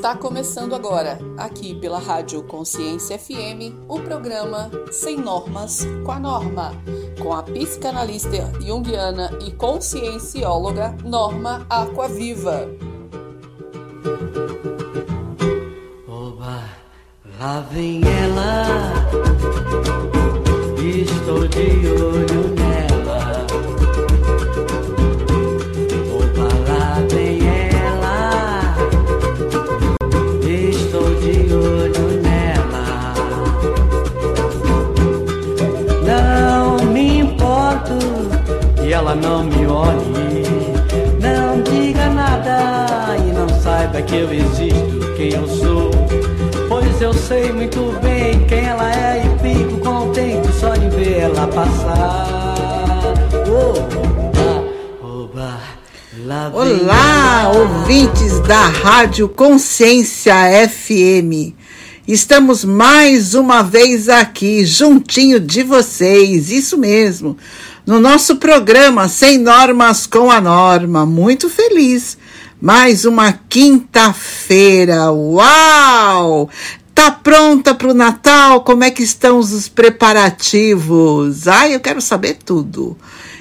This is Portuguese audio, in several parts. Está começando agora, aqui pela Rádio Consciência FM, o programa Sem Normas Com a Norma, com a psicanalista junguiana e consciencióloga Norma Acquaviva. Oba, lá vem ela, estou de olho nela. Ela não me olhe, não diga nada e não saiba que eu existo, quem eu sou, pois eu sei muito bem quem ela é e fico contente só de ver ela passar. Oh, oba, oba, olá, ouvintes da Rádio Consciência FM. Estamos mais uma vez aqui, juntinho de vocês, isso mesmo. No nosso programa Sem Normas com a Norma, muito feliz, mais uma quinta-feira, uau! Tá pronta para o Natal? Como é que estão os preparativos? Ai, eu quero saber tudo.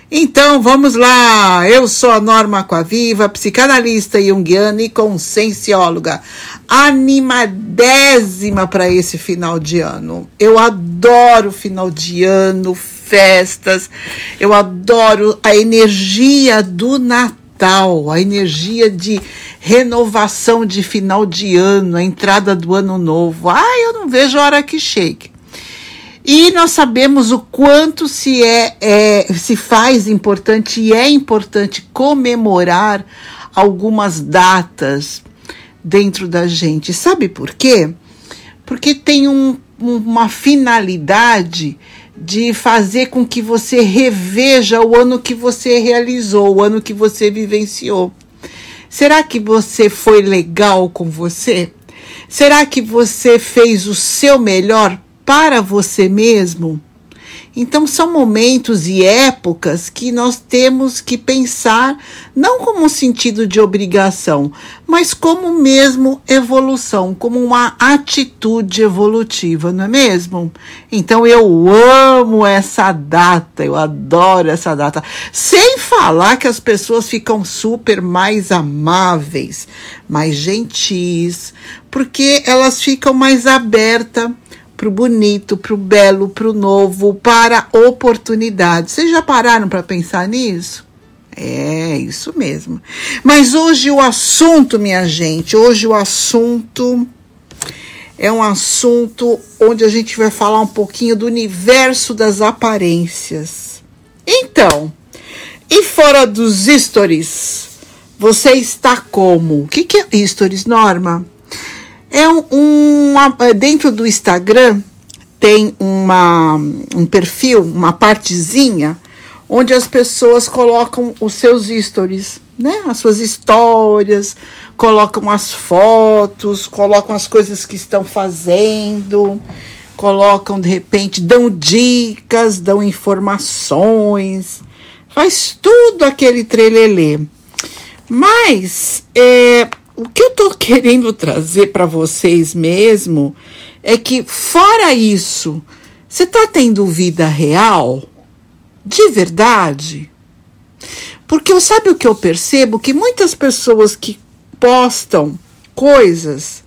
Então, vamos lá, eu sou a Norma Acquaviva, psicanalista junguiana e consciencióloga, animadésima para esse final de ano. Eu adoro final de ano, festas, eu adoro a energia do Natal, a energia de renovação de final de ano, a entrada do ano novo. Ai, eu não vejo a hora que chegue. E nós sabemos o quanto se faz importante e é importante comemorar algumas datas dentro da gente. Sabe por quê? Porque tem uma finalidade de fazer com que você reveja o ano que você realizou, o ano que você vivenciou. Será que você foi legal com você? Será que você fez o seu melhor para você mesmo? Então são momentos e épocas que nós temos que pensar, não como um sentido de obrigação, mas como mesmo evolução, como uma atitude evolutiva, não é mesmo? Então eu amo essa data, eu adoro essa data, sem falar que as pessoas ficam super mais amáveis, mais gentis, porque elas ficam mais abertas para o bonito, para o belo, para o novo, para a oportunidade. Vocês já pararam para pensar nisso? É, isso mesmo. Mas hoje o assunto, minha gente, hoje o assunto é um assunto onde a gente vai falar um pouquinho do universo das aparências. Então, e fora dos stories, você está como? O que é stories, Norma? É dentro do Instagram tem um perfil, uma partezinha, onde as pessoas colocam os seus stories, né? As suas histórias, colocam as fotos, colocam as coisas que estão fazendo, colocam, de repente, dão dicas, dão informações, faz tudo aquele trelelê. Mas o que eu estou querendo trazer para vocês mesmo é que, fora isso, você está tendo vida real? De verdade? Porque sabe o que eu percebo? Que muitas pessoas que postam coisas,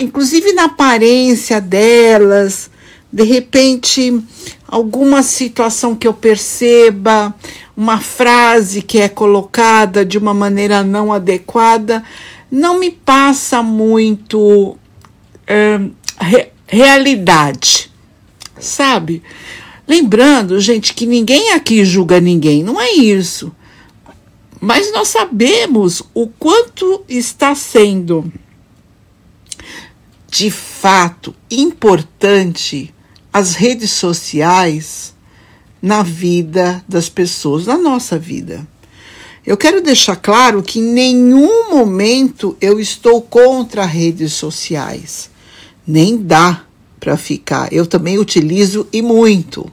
inclusive na aparência delas, de repente, alguma situação que eu perceba, uma frase que é colocada de uma maneira não adequada, não me passa muito realidade, sabe? Lembrando, gente, que ninguém aqui julga ninguém, não é isso. Mas nós sabemos o quanto está sendo, de fato, importante as redes sociais na vida das pessoas, na nossa vida. Eu quero deixar claro que em nenhum momento eu estou contra redes sociais. Nem dá para ficar. Eu também utilizo e muito.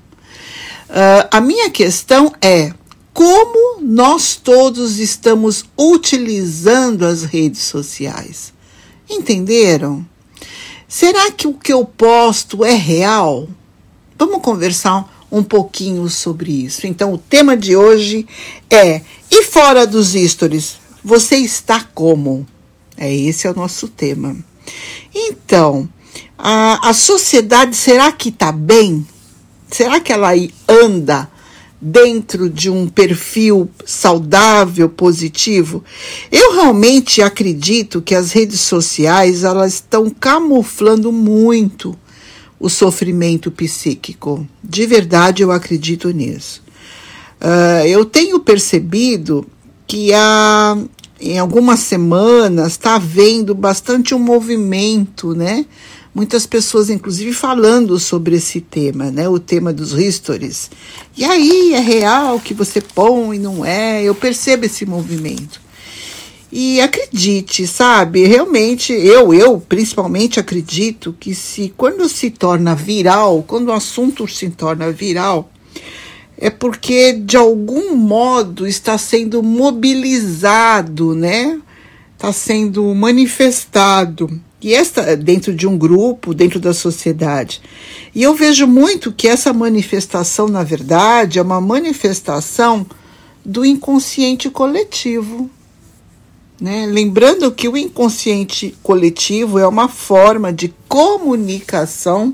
A minha questão é como nós todos estamos utilizando as redes sociais. Entenderam? Será que o que eu posto é real? Vamos conversar um pouquinho sobre isso. Então, o tema de hoje é: e fora dos stories, você está como? Esse é o nosso tema. Então, a sociedade, será que está bem? Será que ela anda dentro de um perfil saudável, positivo? Eu realmente acredito que as redes sociais, elas estão camuflando muito o sofrimento psíquico. De verdade, eu acredito nisso. Eu tenho percebido que em algumas semanas está havendo bastante um movimento, né? Muitas pessoas, inclusive, falando sobre esse tema, né? O tema dos stories. E aí, é real que você põe, não é? Eu percebo esse movimento. E acredite, sabe? Realmente, eu principalmente acredito que quando se torna viral, quando o assunto se torna viral, é porque, de algum modo, está sendo mobilizado, né? Está sendo manifestado. E esta dentro de um grupo, dentro da sociedade. E eu vejo muito que essa manifestação, na verdade, é uma manifestação do inconsciente coletivo, né? Lembrando que o inconsciente coletivo é uma forma de comunicação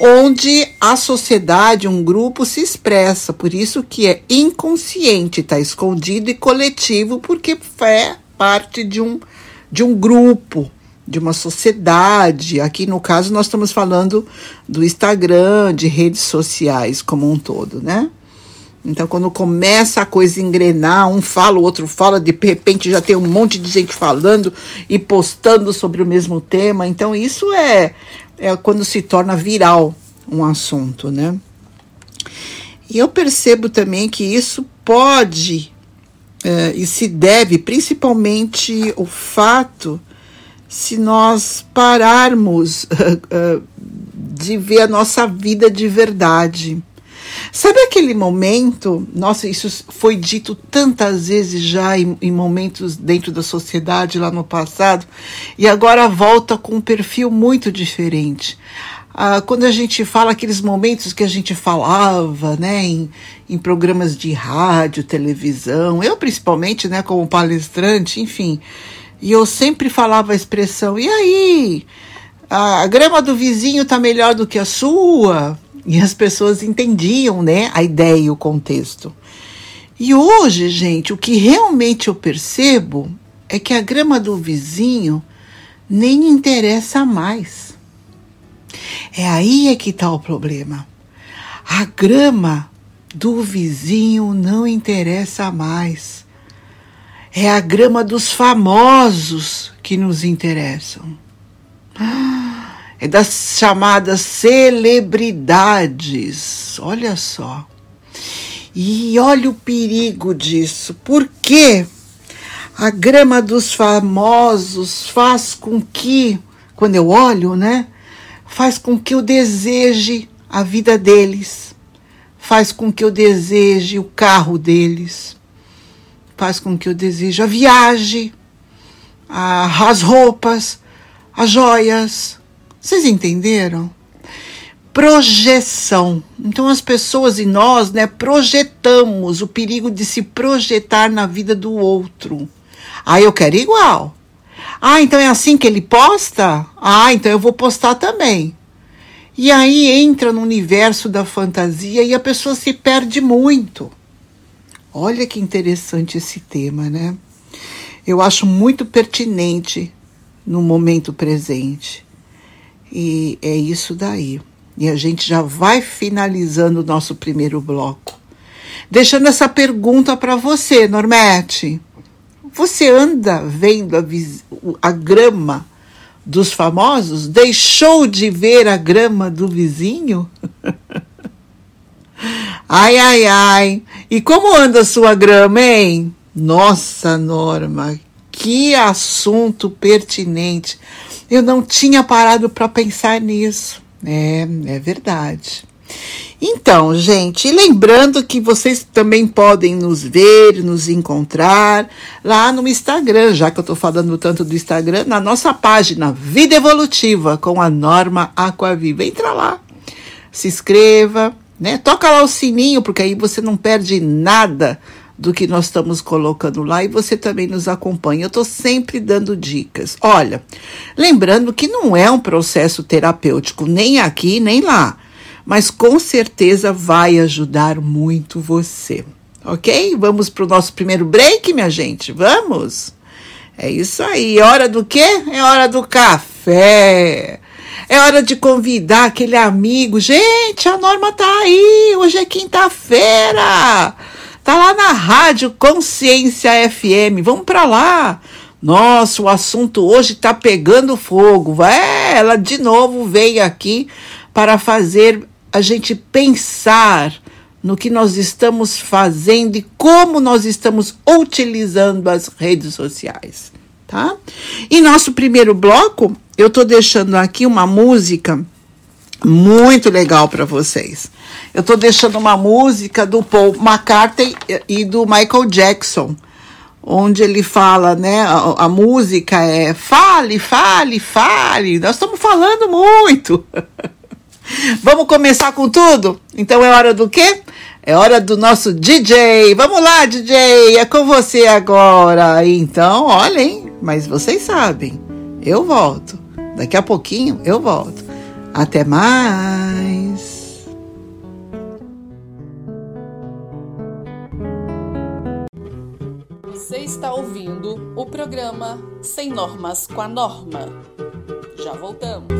onde a sociedade, um grupo, se expressa. Por isso que é inconsciente, está escondido, e coletivo, porque é parte de um grupo, de uma sociedade. Aqui, no caso, nós estamos falando do Instagram, de redes sociais como um todo, né? Então, quando começa a coisa engrenar, um fala, o outro fala, de repente já tem um monte de gente falando e postando sobre o mesmo tema. Então, isso é quando se torna viral um assunto, né? E eu percebo também que isso pode e se deve principalmente ao fato, se nós pararmos de ver a nossa vida de verdade. Sabe aquele momento? Nossa, isso foi dito tantas vezes já em momentos dentro da sociedade lá no passado, e agora volta com um perfil muito diferente. Quando a gente fala aqueles momentos que a gente falava, né, em programas de rádio, televisão, eu principalmente, né, como palestrante, enfim. E eu sempre falava a expressão: e aí, a grama do vizinho tá melhor do que a sua? E as pessoas entendiam, né, a ideia e o contexto. E hoje, gente, o que realmente eu percebo é que a grama do vizinho nem interessa mais. Aí é que tá o problema. A grama do vizinho não interessa mais. É a grama dos famosos que nos interessam. É das chamadas celebridades. Olha só. E olha o perigo disso. Porque a grama dos famosos faz com que, quando eu olho, né? Faz com que eu deseje a vida deles. Faz com que eu deseje o carro deles. Faz com que eu deseje a viagem, as roupas, as joias. Vocês entenderam? Projeção. Então, as pessoas e nós, né, projetamos o perigo de se projetar na vida do outro. Eu quero igual. Então é assim que ele posta? Então eu vou postar também. E aí entra no universo da fantasia e a pessoa se perde muito. Olha que interessante esse tema, né? Eu acho muito pertinente no momento presente. E é isso daí. E a gente já vai finalizando o nosso primeiro bloco, deixando essa pergunta para você, Normete. Você anda vendo a grama dos famosos? Deixou de ver a grama do vizinho? Ai. E como anda a sua grama, hein? Nossa, Norma, que assunto pertinente. Eu não tinha parado para pensar nisso. É verdade. Então, gente, lembrando que vocês também podem nos ver, nos encontrar lá no Instagram, já que eu estou falando tanto do Instagram, na nossa página Vida Evolutiva com a Norma Acquaviva. Entra lá, se inscreva, né? Toca lá o sininho, porque aí você não perde nada do que nós estamos colocando lá e você também nos acompanha. Eu estou sempre dando dicas. Olha, lembrando que não é um processo terapêutico, nem aqui, nem lá. Mas com certeza vai ajudar muito você, ok? Vamos para o nosso primeiro break, minha gente? Vamos? É isso aí. É hora do quê? É hora do café. É hora de convidar aquele amigo. Gente, a Norma tá aí. Hoje é quinta-feira. Tá lá na Rádio Consciência FM. Vamos para lá. Nossa, o assunto hoje tá pegando fogo. É, ela de novo veio aqui para fazer a gente pensar no que nós estamos fazendo e como nós estamos utilizando as redes sociais, tá? Em nosso primeiro bloco, eu tô deixando aqui uma música muito legal para vocês. Eu tô deixando uma música do Paul McCartney e do Michael Jackson, onde ele fala, né, a música é fale, fale, fale, nós estamos falando muito. Vamos começar com tudo? Então é hora do quê? É hora do nosso DJ. Vamos lá, DJ, é com você agora. Então, olhem, mas vocês sabem, eu volto. Daqui a pouquinho eu volto. Até mais. Você está ouvindo o programa Sem Normas com a Norma. Já voltamos.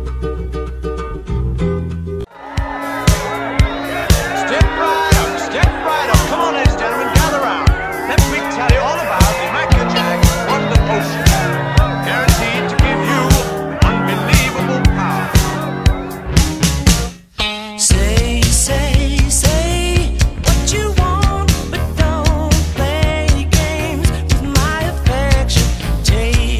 Take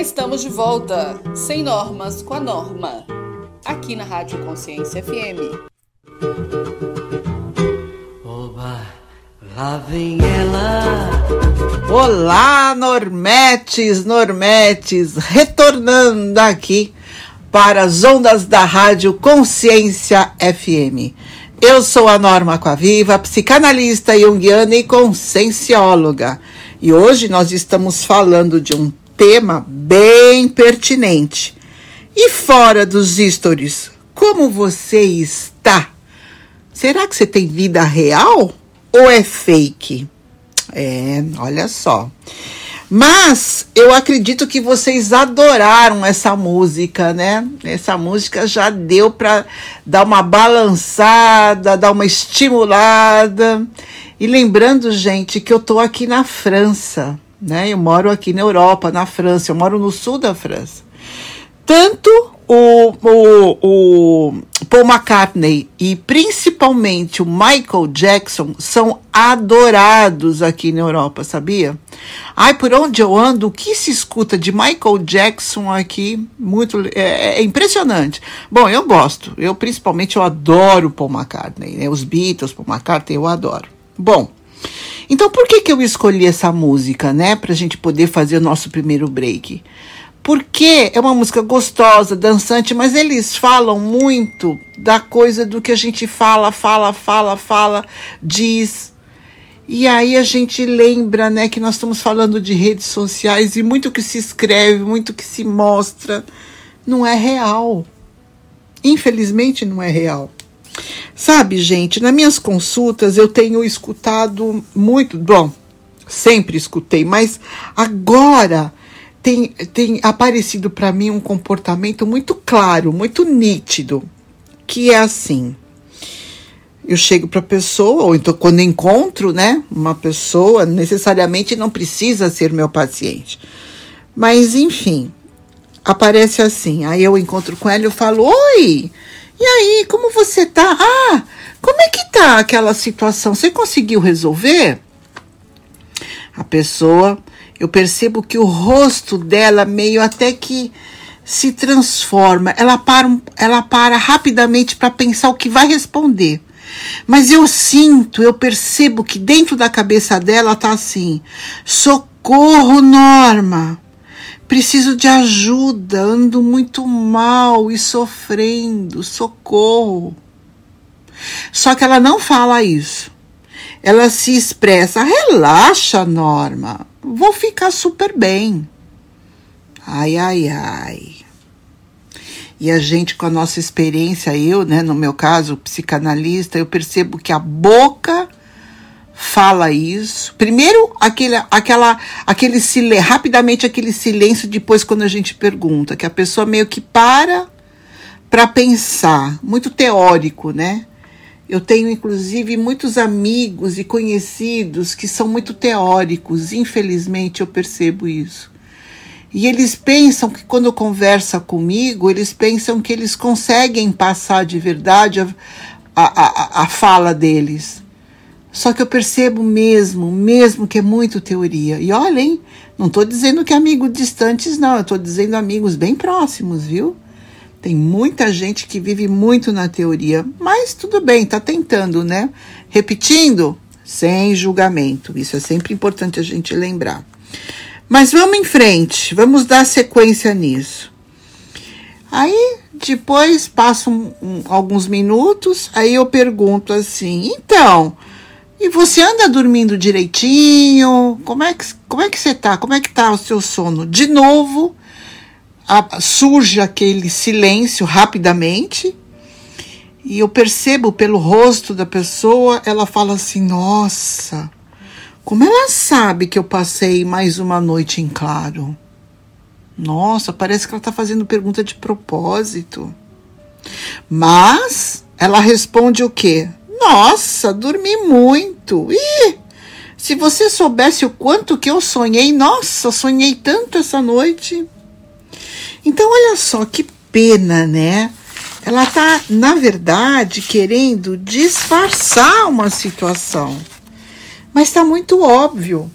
Já estamos de volta, Sem Normas com a Norma, aqui na Rádio Consciência FM. Oba, lá vem ela. Olá, Normetes, retornando aqui para as ondas da Rádio Consciência FM. Eu sou a Norma Acquaviva, psicanalista junguiana e consciencióloga. E hoje nós estamos falando de um tema bem pertinente. E fora dos stories, como você está? Será que você tem vida real ou é fake? É, olha só. Mas eu acredito que vocês adoraram essa música, né? Essa música já deu para dar uma balançada, dar uma estimulada. E lembrando, gente, que eu tô aqui na França, né? Eu moro aqui na Europa, na França, eu moro no sul da França. Tanto o Paul McCartney e principalmente o Michael Jackson são adorados aqui na Europa, sabia? Ai, por onde eu ando, o que se escuta de Michael Jackson aqui, muito, é impressionante. Bom, eu gosto, eu adoro Paul McCartney, né? Os Beatles, Paul McCartney, eu adoro. Bom, então por que eu escolhi essa música, né? Pra gente poder fazer o nosso primeiro break. Porque é uma música gostosa, dançante, mas eles falam muito da coisa do que a gente fala, diz. E aí a gente lembra, né, que nós estamos falando de redes sociais e muito que se escreve, muito que se mostra, não é real. Infelizmente não é real. Sabe, gente, nas minhas consultas eu tenho escutado muito, bom, sempre escutei, mas agora tem aparecido para mim um comportamento muito claro, muito nítido, que é assim: eu chego para a pessoa, ou então quando encontro, né, uma pessoa, necessariamente não precisa ser meu paciente, mas enfim, aparece assim, aí eu encontro com ela e eu falo: oi, e aí, como você tá? Ah, como é que tá aquela situação? Você conseguiu resolver? A pessoa, eu percebo que o rosto dela meio até que se transforma. Ela para rapidamente para pensar o que vai responder. Mas eu percebo que dentro da cabeça dela tá assim: socorro, Norma! Preciso de ajuda, ando muito mal e sofrendo, socorro. Só que ela não fala isso. Ela se expressa: relaxa, Norma, vou ficar super bem. Ai. E a gente, com a nossa experiência, eu, né, no meu caso, psicanalista, eu percebo que a boca fala isso. Primeiro, aquele silêncio, depois quando a gente pergunta, que a pessoa meio que para pensar. Muito teórico, né? Eu tenho, inclusive, muitos amigos e conhecidos que são muito teóricos. Infelizmente, eu percebo isso. E eles pensam que, quando conversa comigo, eles pensam que eles conseguem passar de verdade a fala deles. Só que eu percebo mesmo que é muito teoria. E olhem, não estou dizendo que amigos distantes, não. Eu estou dizendo amigos bem próximos, viu? Tem muita gente que vive muito na teoria, mas tudo bem, tá tentando, né? Repetindo, sem julgamento. Isso é sempre importante a gente lembrar. Mas vamos em frente, vamos dar sequência nisso. Aí, depois, passam alguns minutos, aí eu pergunto assim: então, e você anda dormindo direitinho? Como é que você tá? Como é que tá o seu sono? De novo, surge aquele silêncio rapidamente, e eu percebo pelo rosto da pessoa, ela fala assim: nossa, como ela sabe que eu passei mais uma noite em claro? Nossa, parece que ela está fazendo pergunta de propósito. Mas ela responde o quê? Nossa, dormi muito. Ih, se você soubesse o quanto que eu sonhei, nossa, sonhei tanto essa noite. Então, olha só que pena, né? Ela tá, na verdade, querendo disfarçar uma situação. Mas tá muito óbvio.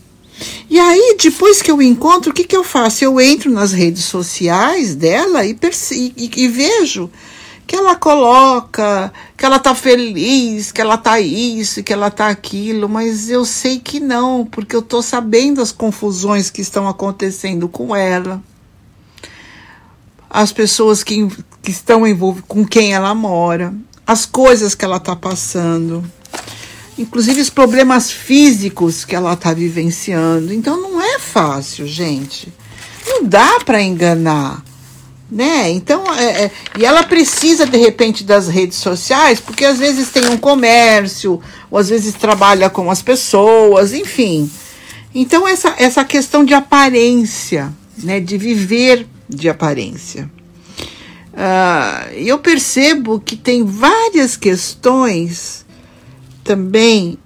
E E aí, depois que eu encontro, o que que eu faço? Eu entro nas redes sociais dela e vejo que ela coloca, que ela tá feliz, que ela tá isso, que ela tá aquilo, mas eu sei que não, porque eu tô sabendo as confusões que estão acontecendo com ela, as pessoas que estão envolvidas, com quem ela mora, as coisas que ela tá passando, inclusive os problemas físicos que ela está vivenciando. Então não é fácil, gente. Não dá para enganar, né? Então, e ela precisa, de repente, das redes sociais, porque às vezes tem um comércio, ou às vezes trabalha com as pessoas, enfim. Então essa questão de aparência, né? De viver de aparência. Eu percebo que tem várias questões também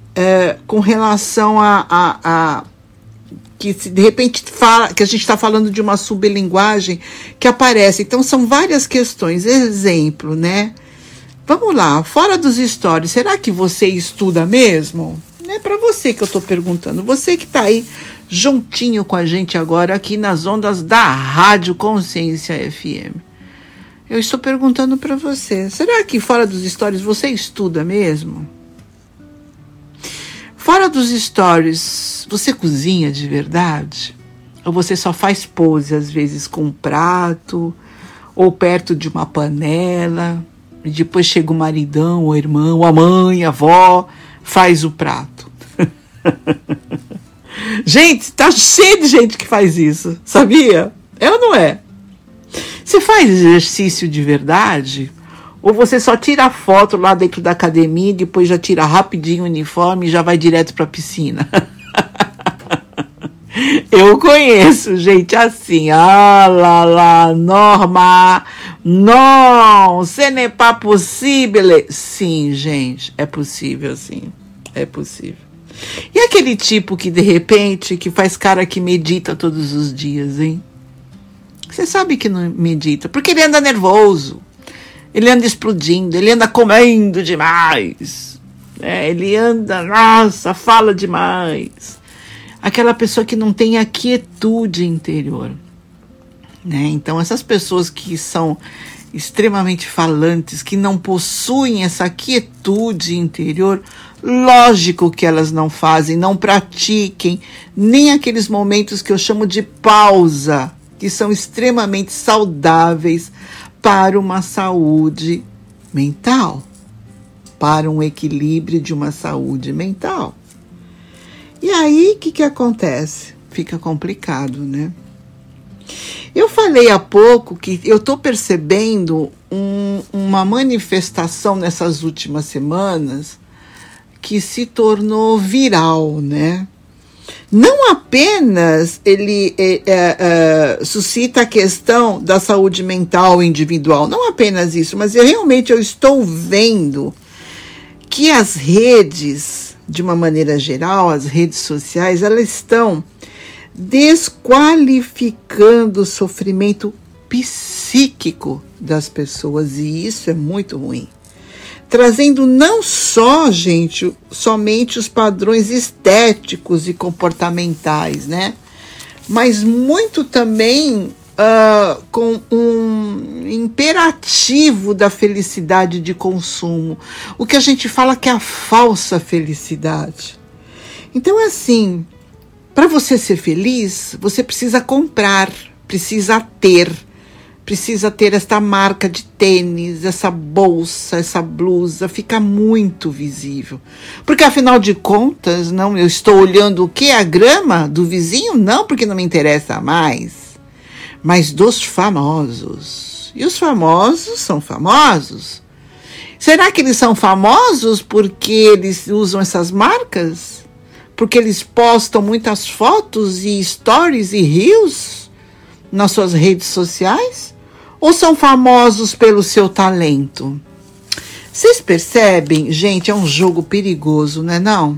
com relação a que se de repente fala, que a gente está falando de uma sublinguagem que aparece. Então são várias questões. Exemplo, né? Vamos lá, fora dos stories, será que você estuda mesmo? Não é para você que eu estou perguntando, você que está aí juntinho com a gente agora aqui nas ondas da Rádio Consciência FM. Eu estou perguntando para você, será que fora dos stories você estuda mesmo? Fora dos stories, você cozinha de verdade? Ou você só faz pose, às vezes, com um prato, ou perto de uma panela, e depois chega o maridão, o irmão, a mãe, a avó, faz o prato. Gente, tá cheio de gente que faz isso, sabia? É ou não é? Você faz exercício de verdade? Ou você só tira a foto lá dentro da academia e depois já tira rapidinho o uniforme e já vai direto para a piscina? Eu conheço gente assim. Ah, lá, lá, Norma. Não, ce n'est pas possible. Sim, gente, é possível, sim. É possível. E aquele tipo que, de repente, que faz cara que medita todos os dias, hein? Você sabe que não medita, porque ele anda nervoso. Ele anda explodindo, ele anda comendo demais, né? Ele anda, nossa, fala demais. Aquela pessoa que não tem a quietude interior, né? Então, essas pessoas que são extremamente falantes, que não possuem essa quietude interior, lógico que elas não fazem, não pratiquem, nem aqueles momentos que eu chamo de pausa, que são extremamente saudáveis, para uma saúde mental, para um equilíbrio de uma saúde mental. E aí, o que acontece? Fica complicado, né? Eu falei há pouco que eu estou percebendo uma manifestação nessas últimas semanas que se tornou viral, né? Não apenas ele suscita a questão da saúde mental individual, não apenas isso, mas eu realmente estou vendo que as redes, de uma maneira geral, as redes sociais, elas estão desqualificando o sofrimento psíquico das pessoas, e isso é muito ruim. Trazendo não só, gente, somente os padrões estéticos e comportamentais, né? Mas muito também com um imperativo da felicidade de consumo. O que a gente fala que é a falsa felicidade. Então, assim, para você ser feliz, você precisa comprar, precisa ter. Precisa ter esta marca de tênis, essa bolsa, essa blusa, fica muito visível. Porque, afinal de contas, não, eu estou olhando o quê? A grama do vizinho? Não, porque não me interessa mais. Mas dos famosos. E os famosos são famosos. Será que eles são famosos porque eles usam essas marcas? Porque eles postam muitas fotos e stories e reels nas suas redes sociais? Ou são famosos pelo seu talento? Vocês percebem, gente, é um jogo perigoso, não é não?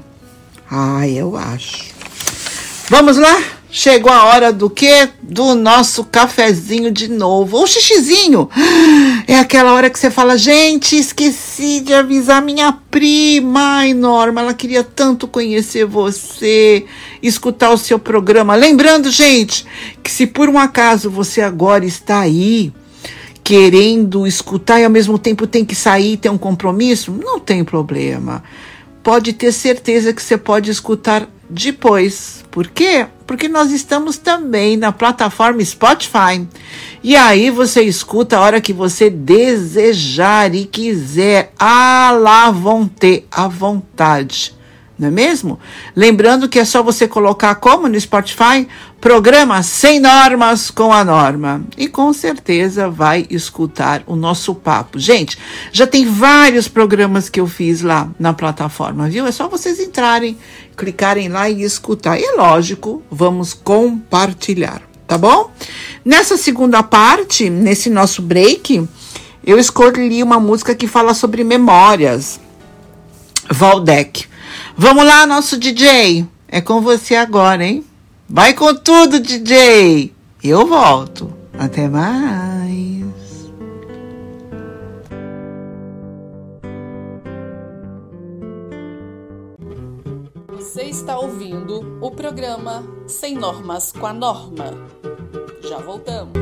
Ah, eu acho. Vamos lá? Chegou a hora do quê? Do nosso cafezinho de novo. Ou xixizinho. É aquela hora que você fala, gente, esqueci de avisar minha prima. Ai, Norma, ela queria tanto conhecer você, escutar o seu programa. Lembrando, gente, que se por um acaso você agora está aí querendo escutar e ao mesmo tempo tem que sair, tem um compromisso, não tem problema. Pode ter certeza que você pode escutar depois. Por quê? Porque nós estamos também na plataforma Spotify. E aí você escuta a hora que você desejar e quiser. À la vontade, à vontade. Não é mesmo? Lembrando que é só você colocar como no Spotify, programa Sem Normas com a Norma. E com certeza vai escutar o nosso papo. Gente, já tem vários programas que eu fiz lá na plataforma, viu? É só vocês entrarem, clicarem lá e escutar. E lógico, vamos compartilhar, tá bom? Nessa segunda parte, nesse nosso break, eu escolhi uma música que fala sobre memórias. Valdec. Vamos lá, nosso DJ. É com você agora, hein? Vai com tudo, DJ. Eu volto. Até mais. Você está ouvindo o programa Sem Normas com a Norma. Já voltamos.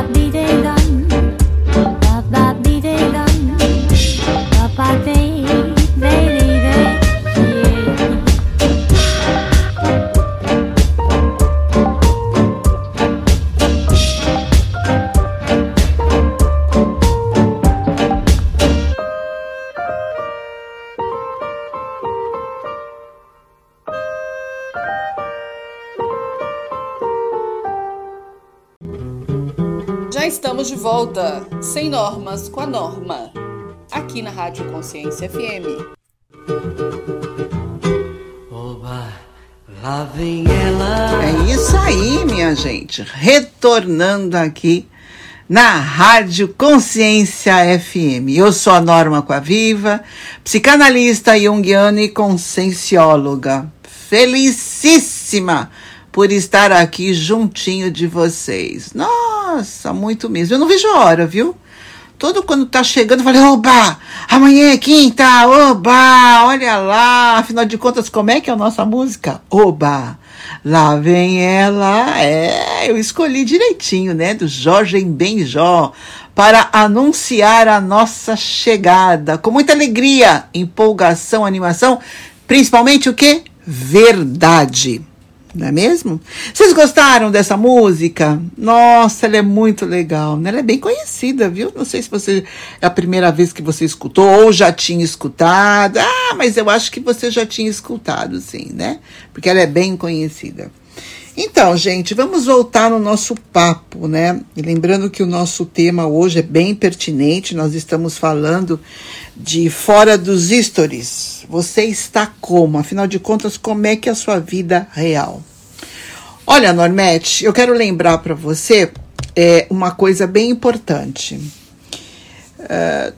Be there. Já estamos de volta, Sem Normas com a Norma, aqui na Rádio Consciência FM. Oba, lá vem ela. É isso aí, minha gente, retornando aqui na Rádio Consciência FM. Eu sou a Norma Acquaviva, psicanalista junguiana e consciencióloga. Felicíssima por estar aqui juntinho de vocês. Nossa, muito mesmo. Eu não vejo a hora, viu? Todo quando tá chegando, eu falei, oba, amanhã é quinta, oba, olha lá. Afinal de contas, como é que é a nossa música? Oba, lá vem ela. É, eu escolhi direitinho, né? Do Jorge Benjó, para anunciar a nossa chegada. Com muita alegria, empolgação, animação, principalmente o quê? Verdade. Não é mesmo? Vocês gostaram dessa música? Nossa, ela é muito legal, né? Ela é bem conhecida, viu? Não sei se você é a primeira vez que você escutou ou já tinha escutado. Ah, mas eu acho que você já tinha escutado, sim, né? Porque ela é bem conhecida. Então, gente, vamos voltar no nosso papo, né? E lembrando que o nosso tema hoje é bem pertinente. Nós estamos falando de fora dos stories. Você está como? Afinal de contas, como é que é a sua vida real? Olha, Normete, eu quero lembrar para você uma coisa bem importante.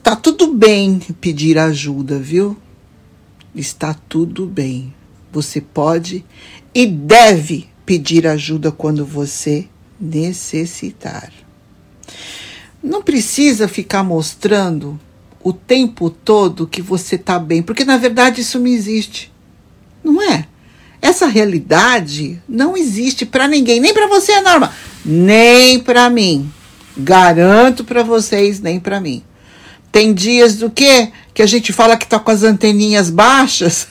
Tá tudo bem pedir ajuda, viu? Está tudo bem. Você pode e deve pedir ajuda quando você necessitar. Não precisa ficar mostrando o tempo todo que você tá bem, porque na verdade isso não existe. Não é? Essa realidade não existe para ninguém, nem para você, Norma, nem para mim. Garanto para vocês, nem para mim. Tem dias do quê? Que a gente fala que tá com as anteninhas baixas.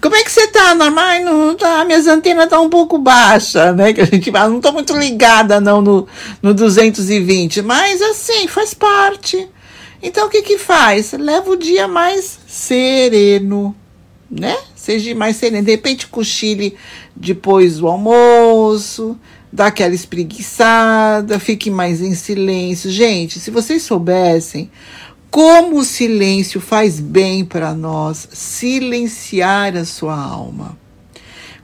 Como é que você tá, Norma? Ai, não tá, minhas antenas estão um pouco baixas, né? Que a gente não estou muito ligada não no 220, mas assim, faz parte. Então o que faz? Leva o dia mais sereno, né? Seja mais sereno. De repente cochile depois do almoço, dá aquela espreguiçada, fique mais em silêncio. Gente, se vocês soubessem como o silêncio faz bem para nós, silenciar a sua alma.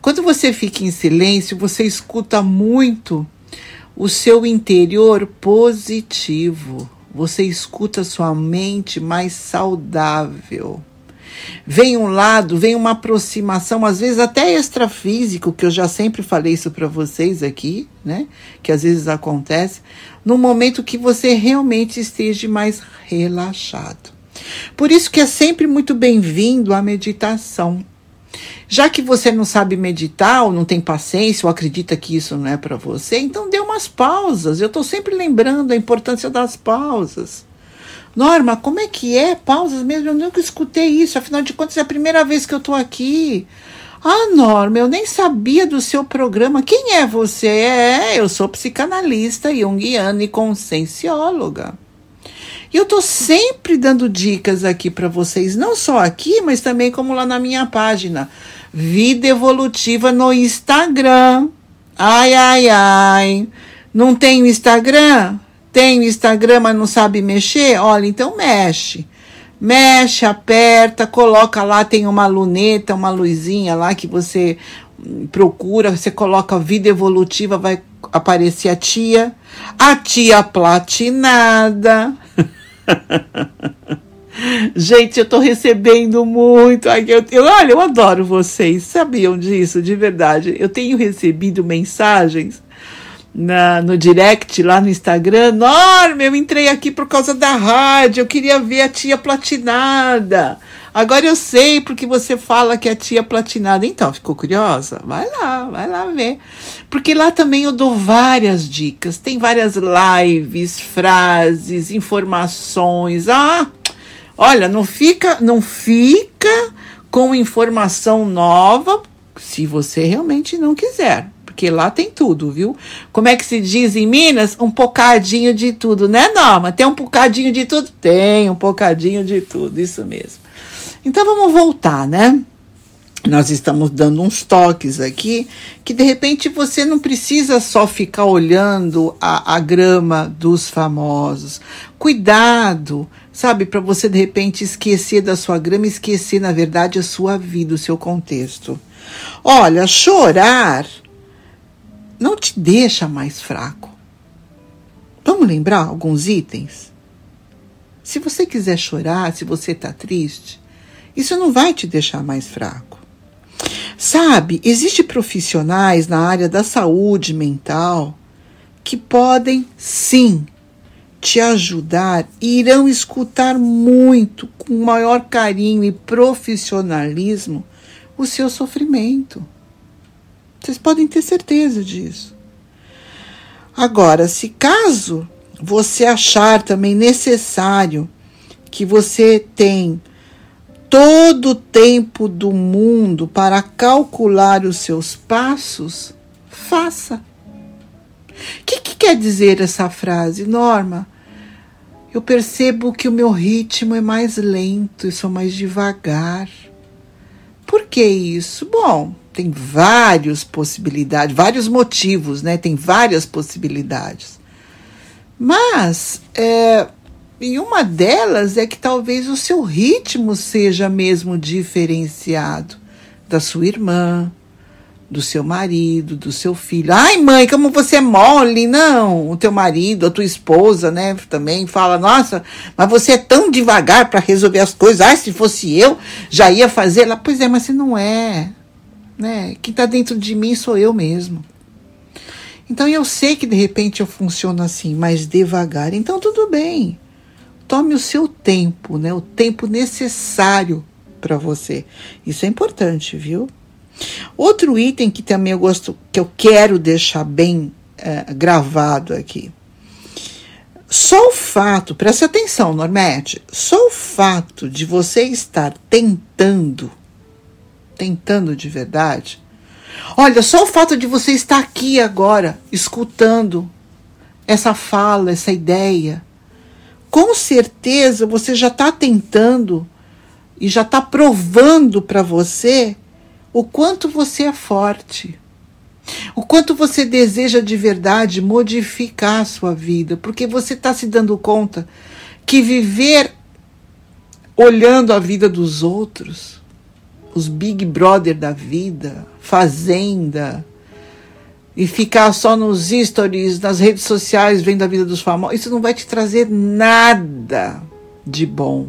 Quando você fica em silêncio, você escuta muito o seu interior positivo. Você escuta a sua mente mais saudável. Vem um lado, vem uma aproximação, às vezes até extrafísico, que eu já sempre falei isso para vocês aqui, né? Que às vezes acontece, no momento que você realmente esteja mais relaxado. Por isso que é sempre muito bem-vindo a meditação. Já que você não sabe meditar, ou não tem paciência, ou acredita que isso não é para você, então dê umas pausas. Eu estou sempre lembrando a importância das pausas. Norma, como é que é? Pausas mesmo? Eu nunca escutei isso. Afinal de contas, é a primeira vez que eu estou aqui. Ah, Norma, eu nem sabia do seu programa. Quem é você? Eu sou psicanalista, junguiana e consciencióloga. E eu estou sempre dando dicas aqui para vocês. Não só aqui, mas também como lá na minha página. Vida Evolutiva no Instagram. Ai, ai, ai. Não tenho Instagram? Tem o Instagram, mas não sabe mexer? Olha, então mexe. Mexe, aperta, coloca lá, tem uma luneta, uma luzinha lá que você procura, você coloca Vida Evolutiva, vai aparecer a tia platinada. Gente, eu tô recebendo muito. Olha, eu adoro vocês, sabiam disso, de verdade. Eu tenho recebido mensagens no direct lá no Instagram. Norma, eu entrei aqui por causa da rádio, eu queria ver a tia platinada, agora eu sei porque você fala que é a tia platinada. Então, ficou curiosa? Vai lá ver, porque lá também eu dou várias dicas, tem várias lives, frases, informações. Olha, não fica com informação nova se você realmente não quiser, porque lá tem tudo, viu? Como é que se diz em Minas? Um bocadinho de tudo, né, Norma? Tem um bocadinho de tudo? Tem um bocadinho de tudo, isso mesmo. Então, vamos voltar, né? Nós estamos dando uns toques aqui, que de repente você não precisa só ficar olhando a grama dos famosos. Cuidado, sabe, para você de repente esquecer da sua grama, esquecer na verdade a sua vida, o seu contexto. Olha, chorar não te deixa mais fraco. Vamos lembrar alguns itens? Se você quiser chorar, se você está triste, isso não vai te deixar mais fraco. Sabe, existem profissionais na área da saúde mental que podem, sim, te ajudar e irão escutar muito, com maior carinho e profissionalismo, o seu sofrimento. Vocês podem ter certeza disso. Agora, se caso você achar também necessário que você tenha todo o tempo do mundo para calcular os seus passos, faça. O que quer dizer essa frase, Norma? Eu percebo que o meu ritmo é mais lento, eu sou mais devagar. Por que isso? Bom, tem várias possibilidades, vários motivos, né? Tem várias possibilidades. Mas e uma delas é que talvez o seu ritmo seja mesmo diferenciado da sua irmã, do seu marido, do seu filho. Ai, mãe, como você é mole! Não, o teu marido, a tua esposa, né, também fala, nossa, mas você é tão devagar para resolver as coisas. Ai, se fosse eu, já ia fazer. Ela, pois é, mas você não é, né? Quem está dentro de mim sou eu mesmo. Então, eu sei que de repente eu funciono assim, mais devagar. Então, tudo bem. Tome o seu tempo, né? O tempo necessário para você. Isso é importante, viu? Outro item que também eu gosto, que eu quero deixar bem gravado aqui. Só o fato, preste atenção, Normete, só o fato de você estar tentando de verdade. Olha, só o fato de você estar aqui agora, escutando essa fala, essa ideia, com certeza você já está tentando e já está provando para você o quanto você é forte, o quanto você deseja de verdade modificar a sua vida, porque você está se dando conta que viver olhando a vida dos outros, os Big Brother da vida, fazenda, e ficar só nos stories, nas redes sociais, vendo a vida dos famosos, isso não vai te trazer nada de bom.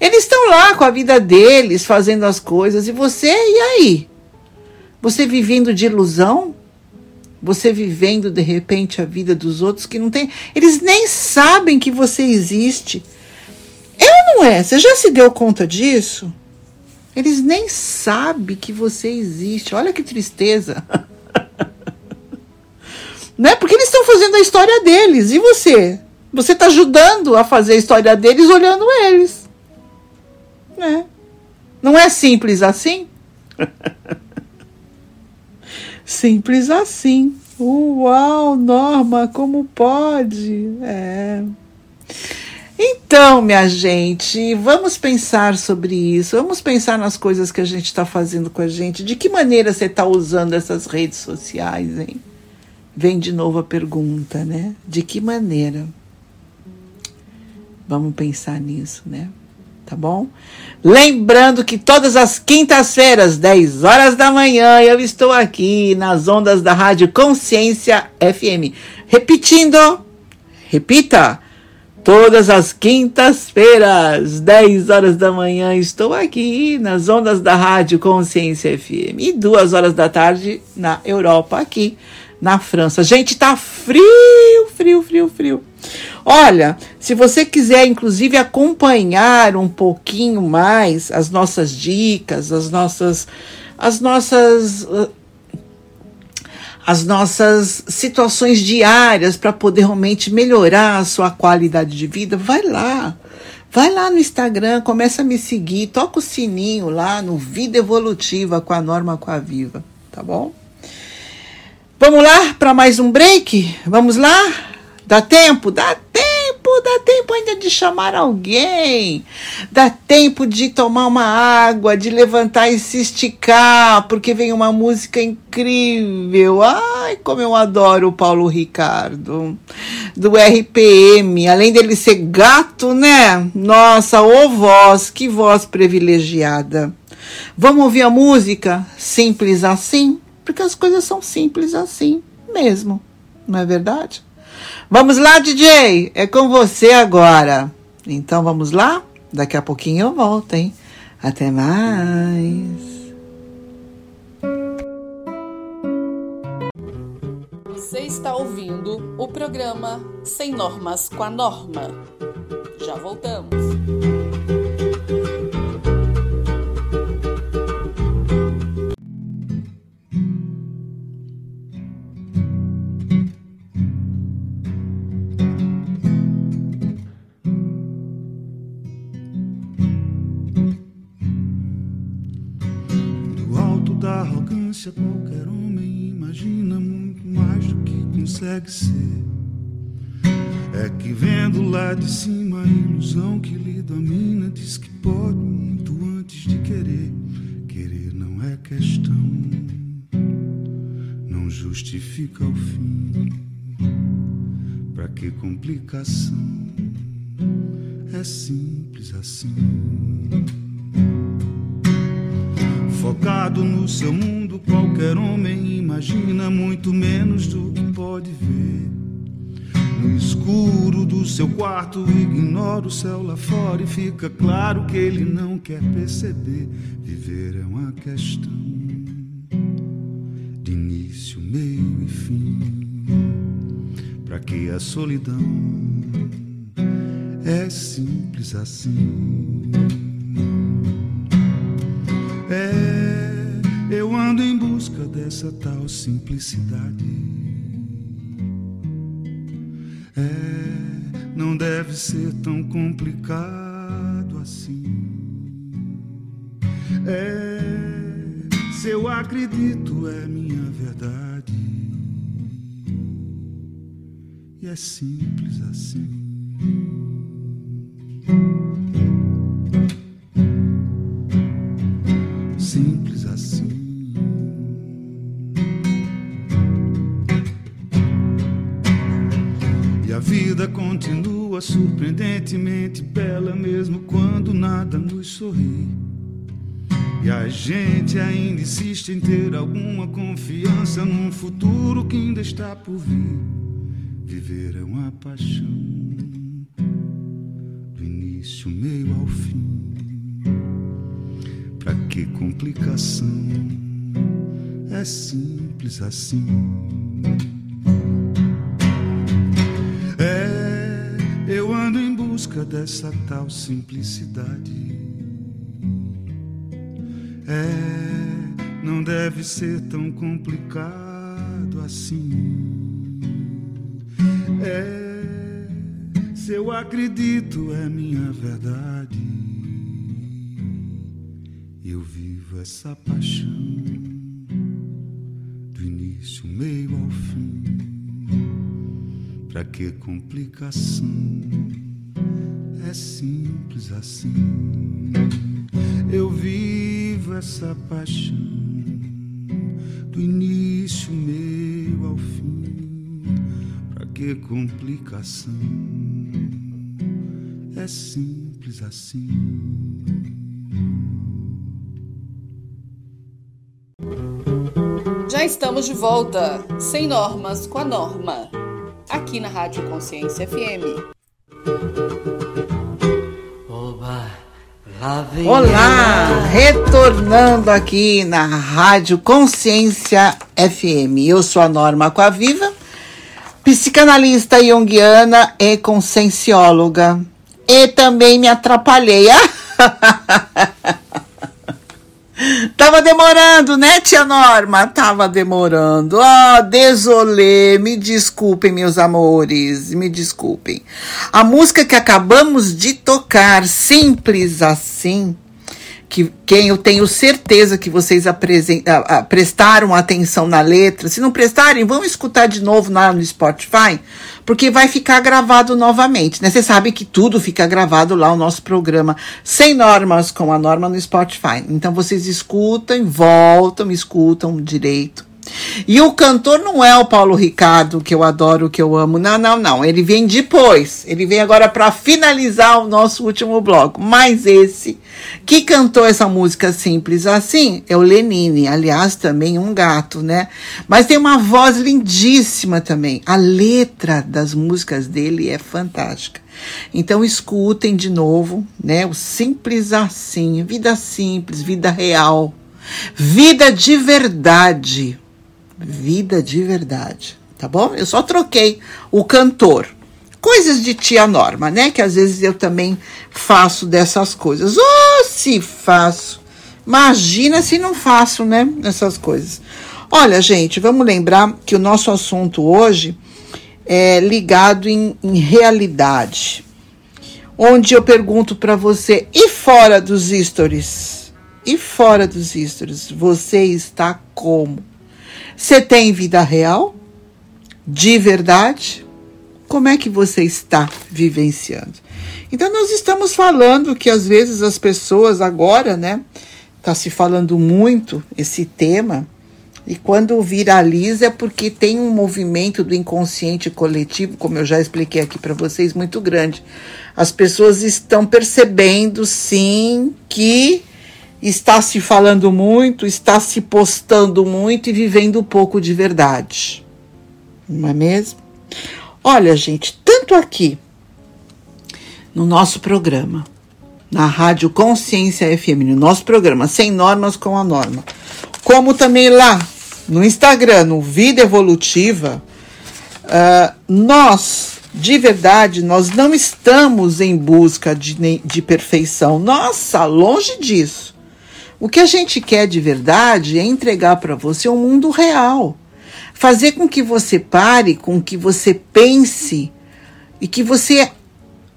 Eles estão lá com a vida deles, fazendo as coisas, e você, e aí? Você vivendo de ilusão? Você vivendo, de repente, a vida dos outros que não tem... Eles nem sabem que você existe. É ou não é? Você já se deu conta disso? Eles nem sabem que você existe. Olha que tristeza. Né? Porque eles estão fazendo a história deles. E você? Você está ajudando a fazer a história deles olhando eles. Né? Não é simples assim? Simples assim. Uau, Norma, como pode? É. Então, minha gente, vamos pensar sobre isso. Vamos pensar nas coisas que a gente está fazendo com a gente. De que maneira você está usando essas redes sociais, hein? Vem de novo a pergunta, né? De que maneira? Vamos pensar nisso, né? Tá bom? Lembrando que todas as quintas-feiras, 10 horas da manhã, eu estou aqui nas ondas da Rádio Consciência FM. Repetindo, repita. Todas as quintas-feiras, 10 horas da manhã, estou aqui nas ondas da Rádio Consciência FM. E 2 horas da tarde na Europa, aqui na França. Gente, tá frio. Olha, se você quiser, inclusive, acompanhar um pouquinho mais as nossas dicas, as nossas situações diárias para poder realmente melhorar a sua qualidade de vida, vai lá no Instagram, começa a me seguir, toca o sininho lá no Vida Evolutiva com a Norma Acquaviva, tá bom? Vamos lá para mais um break? Vamos lá? Dá tempo? Dá tempo, dá tempo ainda de chamar alguém, dá tempo de tomar uma água, de levantar e se esticar, porque vem uma música incrível. Ai, como eu adoro o Paulo Ricardo, do RPM, além dele ser gato, né? Nossa, ô voz, que voz privilegiada. Vamos ouvir a música? Simples assim? Porque as coisas são simples assim mesmo, não é verdade? Vamos lá, DJ, é com você agora. Então vamos lá? Daqui a pouquinho eu volto, hein? Até mais. Você está ouvindo o programa Sem Normas com a Norma. Já voltamos. Qualquer homem imagina muito mais do que consegue ser. É que vendo lá de cima a ilusão que lhe domina, diz que pode muito antes de querer. Querer não é questão, não justifica o fim. Pra que complicação? É simples assim. Focado no seu mundo, qualquer homem imagina muito menos do que pode ver. No escuro do seu quarto, ignora o céu lá fora e fica claro que ele não quer perceber. Viver é uma questão de início, meio e fim. Pra que a solidão? É simples assim. Eu ando em busca dessa tal simplicidade. Não deve ser tão complicado assim. Se eu acredito é minha verdade. E é simples assim. Simples assim. E a vida continua surpreendentemente bela, mesmo quando nada nos sorri. E a gente ainda insiste em ter alguma confiança num futuro que ainda está por vir. Viver é uma paixão, do início, meio ao fim. Pra que complicação? É simples assim. Eu ando em busca dessa tal simplicidade. Não deve ser tão complicado assim. Se eu acredito é minha verdade. Eu vivo essa paixão do início, meio ao fim. Pra que complicação? É simples assim. Eu vivo essa paixão do início, meio ao fim. Pra que complicação? É simples assim. Já estamos de volta, Sem Normas com a Norma, aqui na Rádio Consciência FM. Olá, retornando aqui na Rádio Consciência FM. Eu sou a Norma Acquaviva, psicanalista junguiana e consciencióloga. E também me atrapalhei. Tava demorando, né, tia Norma? Tava demorando. Désolé, me desculpem, meus amores, me desculpem. A música que acabamos de tocar, Simples Assim, que quem eu tenho certeza que vocês prestaram atenção na letra. Se não prestarem, vão escutar de novo lá no Spotify, porque vai ficar gravado novamente, né? Você sabe que tudo fica gravado lá, o nosso programa Sem Normas com a Norma no Spotify. Então vocês escutam, voltam, escutam direito. E o cantor não é o Paulo Ricardo, que eu adoro, que eu amo. Não, não, não. Ele vem depois. Ele vem agora para finalizar o nosso último bloco. Mas esse que cantou essa música simples assim é o Lenine. Aliás, também um gato, né? Mas tem uma voz lindíssima também. A letra das músicas dele é fantástica. Então escutem de novo, né? O Simples Assim. Vida simples, vida real. Vida de verdade. Vida de verdade, tá bom? Eu só troquei o cantor. Coisas de tia Norma, né? Que às vezes eu também faço dessas coisas. Oh, se faço! Imagina se não faço, né? Essas coisas. Olha, gente, vamos lembrar que o nosso assunto hoje é ligado em realidade. Onde eu pergunto para você, e fora dos stories? E fora dos stories, você está como? Você tem vida real? De verdade? Como é que você está vivenciando? Então, nós estamos falando que, às vezes, as pessoas agora, né? Está se falando muito esse tema. E quando viraliza é porque tem um movimento do inconsciente coletivo, como eu já expliquei aqui para vocês, muito grande. As pessoas estão percebendo, sim, que está se falando muito, está se postando muito e vivendo um pouco de verdade. Não é mesmo? Olha, gente, tanto aqui no nosso programa, na Rádio Consciência FM, no nosso programa Sem Normas com a Norma, como também lá no Instagram, no Vida Evolutiva, nós, de verdade, nós não estamos em busca de perfeição. Nossa, longe disso. O que a gente quer de verdade é entregar para você um mundo real. Fazer com que você pare, com que você pense e que você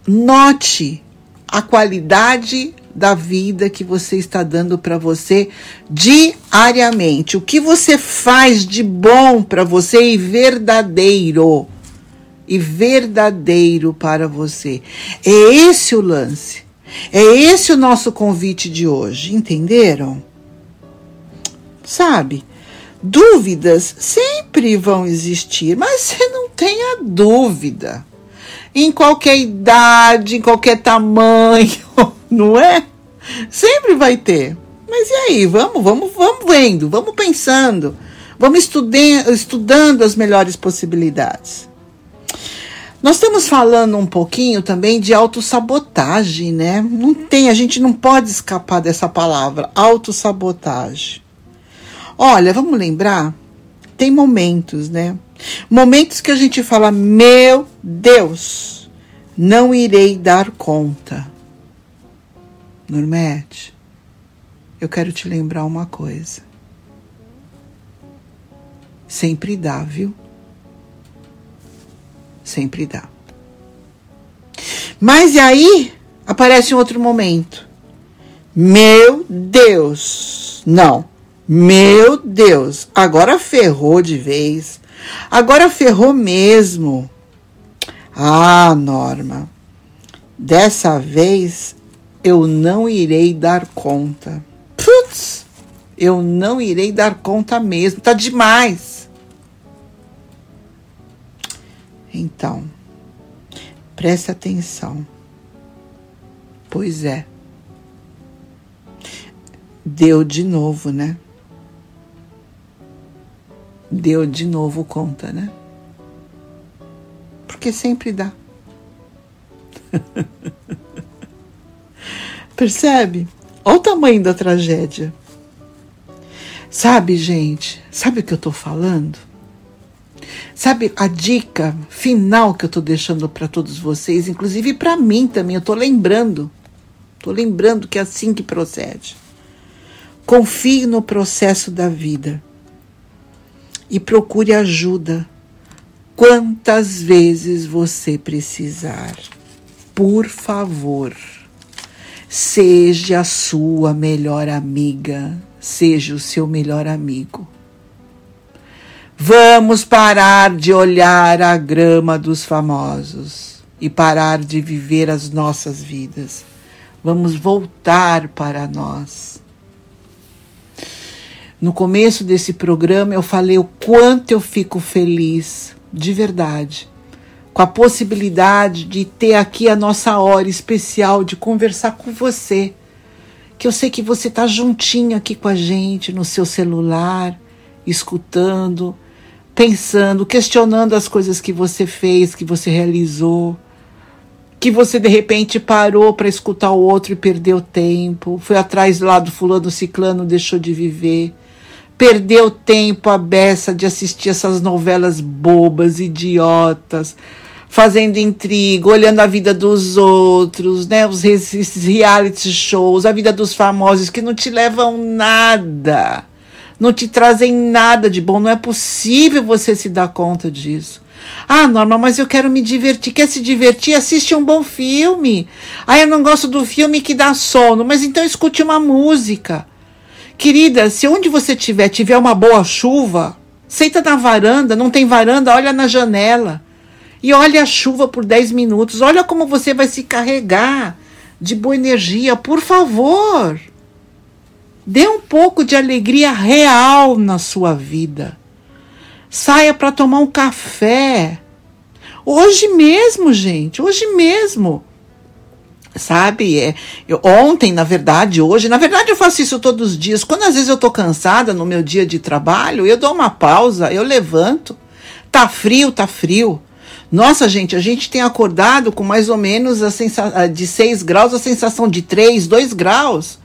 note a qualidade da vida que você está dando para você diariamente. O que você faz de bom para você e verdadeiro para você. É esse o lance. É esse o nosso convite de hoje, entenderam? Sabe, dúvidas sempre vão existir, mas você não tenha dúvida. Em qualquer idade, em qualquer tamanho, não é? Sempre vai ter. Mas e aí? Vamos vendo, vamos pensando, vamos estudando as melhores possibilidades. Nós estamos falando um pouquinho também de autossabotagem, né? A gente não pode escapar dessa palavra, autossabotagem. Olha, vamos lembrar, tem momentos, né? Momentos que a gente fala, meu Deus, não irei dar conta. Normete, eu quero te lembrar uma coisa. Sempre dá, viu? Sempre dá. Mas e aí aparece um outro momento. Meu Deus. Não. Meu Deus. Agora ferrou de vez. Agora ferrou mesmo. Ah, Norma. Dessa vez eu não irei dar conta. Putz. Eu não irei dar conta mesmo. Tá demais. Então, preste atenção. Pois é. Deu de novo, né? Deu de novo conta, né? Porque sempre dá. Percebe? Olha o tamanho da tragédia. Sabe, gente? Sabe o que eu tô falando? Sabe a dica final que eu estou deixando para todos vocês, inclusive para mim também, eu estou lembrando. Estou lembrando que é assim que procede. Confie no processo da vida e procure ajuda quantas vezes você precisar. Por favor, Seja a sua melhor amiga, seja o seu melhor amigo. Vamos parar de olhar a grama dos famosos e parar de viver as nossas vidas. Vamos voltar para nós. No começo desse programa eu falei o quanto eu fico feliz, de verdade, com a possibilidade de ter aqui a nossa hora especial de conversar com você, que eu sei que você está juntinho aqui com a gente, no seu celular, escutando, pensando, questionando as coisas que você fez, que você realizou, que você de repente parou para escutar o outro e perdeu tempo, foi atrás lá do fulano ciclano, deixou de viver, perdeu tempo à beça de assistir essas novelas bobas, idiotas, fazendo intriga, olhando a vida dos outros, né? Esses reality shows, a vida dos famosos, que não te levam nada, não te trazem nada de bom, não é possível você se dar conta disso. Ah, Norma, mas eu quero me divertir. Quer se divertir? Assiste um bom filme. Ah, eu não gosto do filme que dá sono, mas então escute uma música. Querida, se onde você estiver, tiver uma boa chuva, senta na varanda, não tem varanda, olha na janela. E olha a chuva por 10 minutos. Olha como você vai se carregar de boa energia. Por favor, dê um pouco de alegria real na sua vida. Saia para tomar um café. Hoje mesmo, gente, hoje mesmo. Sabe, hoje, na verdade eu faço isso todos os dias. Quando às vezes eu tô cansada no meu dia de trabalho, eu dou uma pausa, eu levanto. Tá frio. Nossa, gente, a gente tem acordado com mais ou menos de 6 graus, a sensação de 3, 2 graus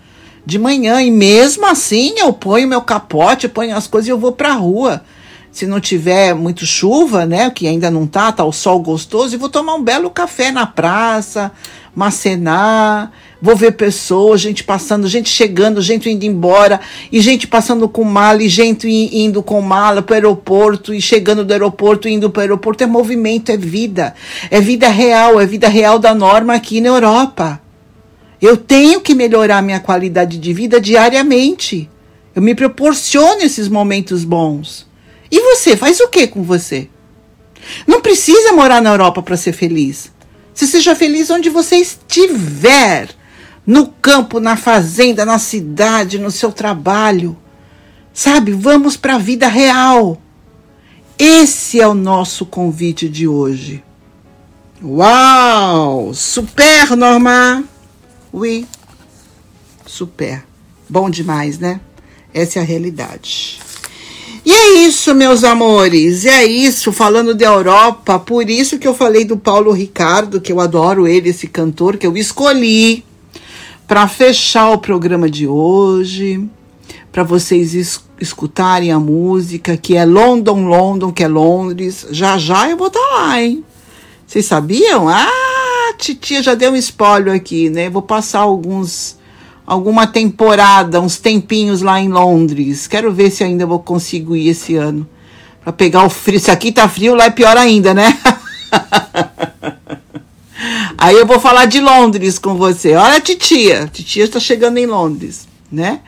de manhã. E mesmo assim eu ponho meu capote, eu ponho as coisas e eu vou pra rua. Se não tiver muito chuva, né, que ainda não tá o sol gostoso, e vou tomar um belo café na praça, macenar, vou ver pessoas, gente passando, gente chegando, gente indo embora, e gente passando com mala, e gente indo com mala para o aeroporto, e chegando do aeroporto, indo para o aeroporto, é movimento, é vida real da Norma aqui na Europa. Eu tenho que melhorar minha qualidade de vida diariamente, eu me proporciono esses momentos bons. E você, faz o que com você? Não precisa morar na Europa para ser feliz. Você seja feliz onde você estiver, no campo, na fazenda, na cidade, no seu trabalho. Sabe, vamos para a vida real. Esse é o nosso convite de hoje. Uau! Super, Norma! Ui, super. Bom demais, né? Essa é a realidade. E é isso, meus amores, é isso, falando da Europa, por isso que eu falei do Paulo Ricardo, que eu adoro ele, esse cantor que eu escolhi para fechar o programa de hoje, para vocês escutarem a música, que é London, que é Londres, já eu vou estar lá, hein? Vocês sabiam? Ah, titia já deu um spoiler aqui, né? Vou passar alguma temporada, uns tempinhos lá em Londres. Quero ver se ainda vou conseguir esse ano. Pra pegar o frio. Se aqui tá frio, lá é pior ainda, né? Aí eu vou falar de Londres com você. Olha a titia. A titia está chegando em Londres, né?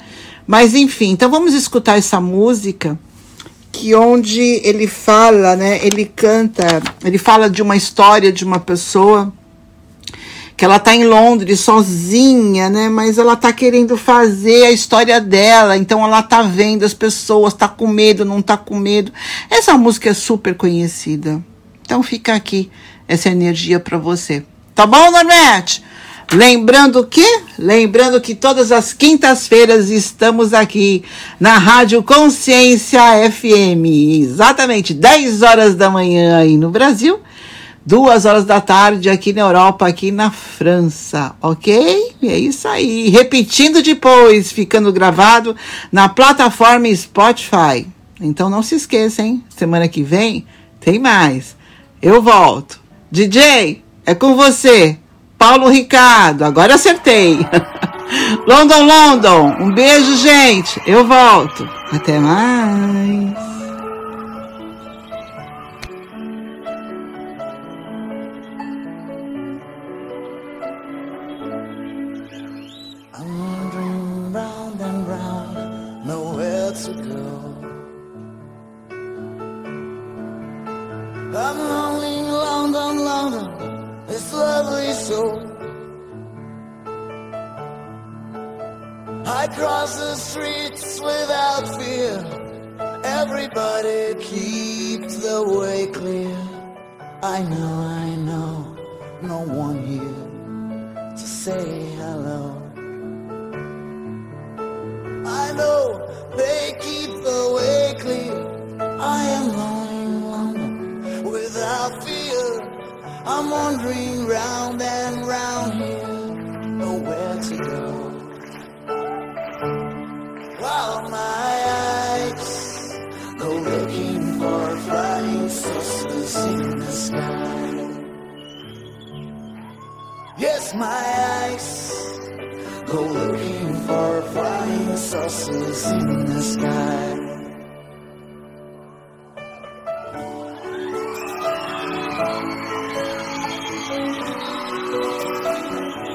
Mas enfim, então vamos escutar essa música que onde ele fala, né? Ele canta, ele fala de uma história de uma pessoa que ela tá em Londres sozinha, né? Mas ela tá querendo fazer a história dela, então ela tá vendo as pessoas, tá com medo, não tá com medo. Essa música é super conhecida. Então fica aqui essa energia para você. Tá bom, Normete? Lembrando que todas as quintas-feiras estamos aqui na Rádio Consciência FM, exatamente 10 horas da manhã aí no Brasil. 2 horas da tarde aqui na Europa, aqui na França, ok? É isso aí. Repetindo depois, ficando gravado na plataforma Spotify. Então não se esqueça, hein? Semana que vem tem mais. Eu volto. DJ, é com você. Paulo Ricardo, agora acertei. London. Um beijo, gente. Eu volto. Até mais. this lovely soul. I cross the streets without fear. Everybody keeps the way clear. I know, no one here to say hello. I know they keep the way clear. I am lonely without fear. I'm wandering round and round here, nowhere to go. While my eyes go looking for flying saucers in the sky. Yes, my eyes go looking for flying saucers in the sky.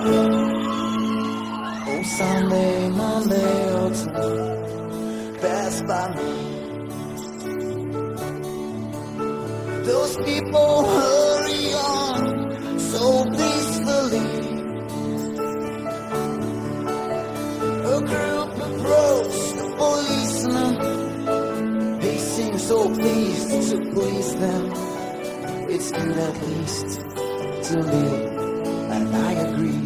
Oh, Sunday, Monday, or tonight, pass by me. Those people hurry on so peacefully. A group approached the policeman. They seem so pleased to please them. It's good at least to live, and I agree.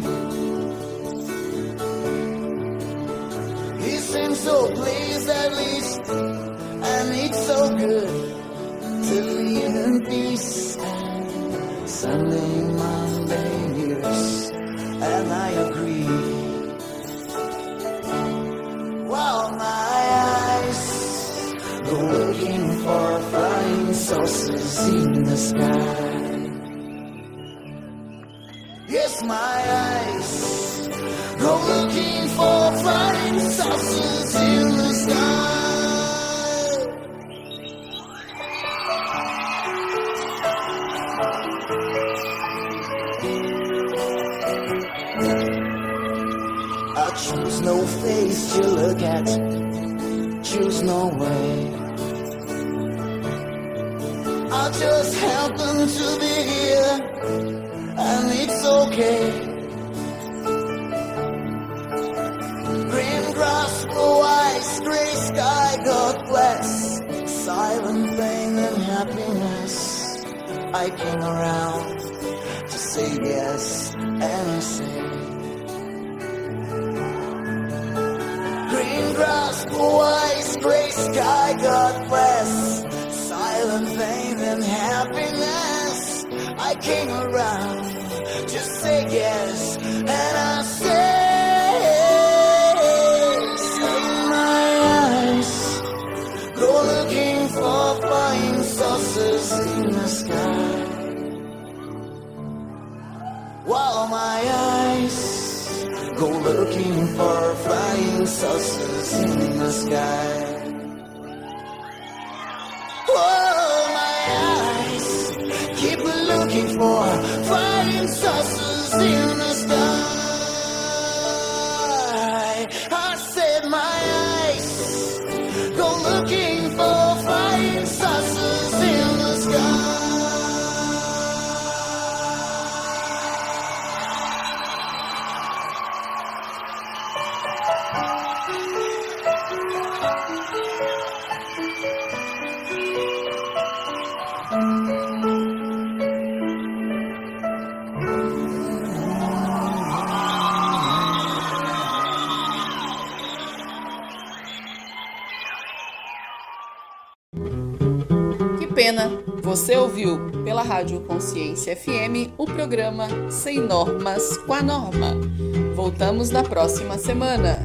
He seems so pleased at least, and it's so good to live in peace. And Sunday, Monday, years, and I agree. Or flying saucers in the sky. Yes, my eyes go looking for flying saucers in the sky. I choose no face to look at, choose no way. I just happen to be here, and it's okay. Green grass, blue eyes, gray sky, God bless. Silent pain and happiness. I came around to say yes, and I say. Green grass, blue eyes, gray sky, God bless. Silent pain and happiness. I came around to say yes, and I say my eyes go looking for flying saucers in the sky. While my eyes go looking for flying saucers in the sky. Oh, my eyes keep looking for flying saucers in the sky. I said my eyes go looking for flying saucers in the sky. Você ouviu pela Rádio Consciência FM o programa Sem Normas com a Norma. Voltamos na próxima semana.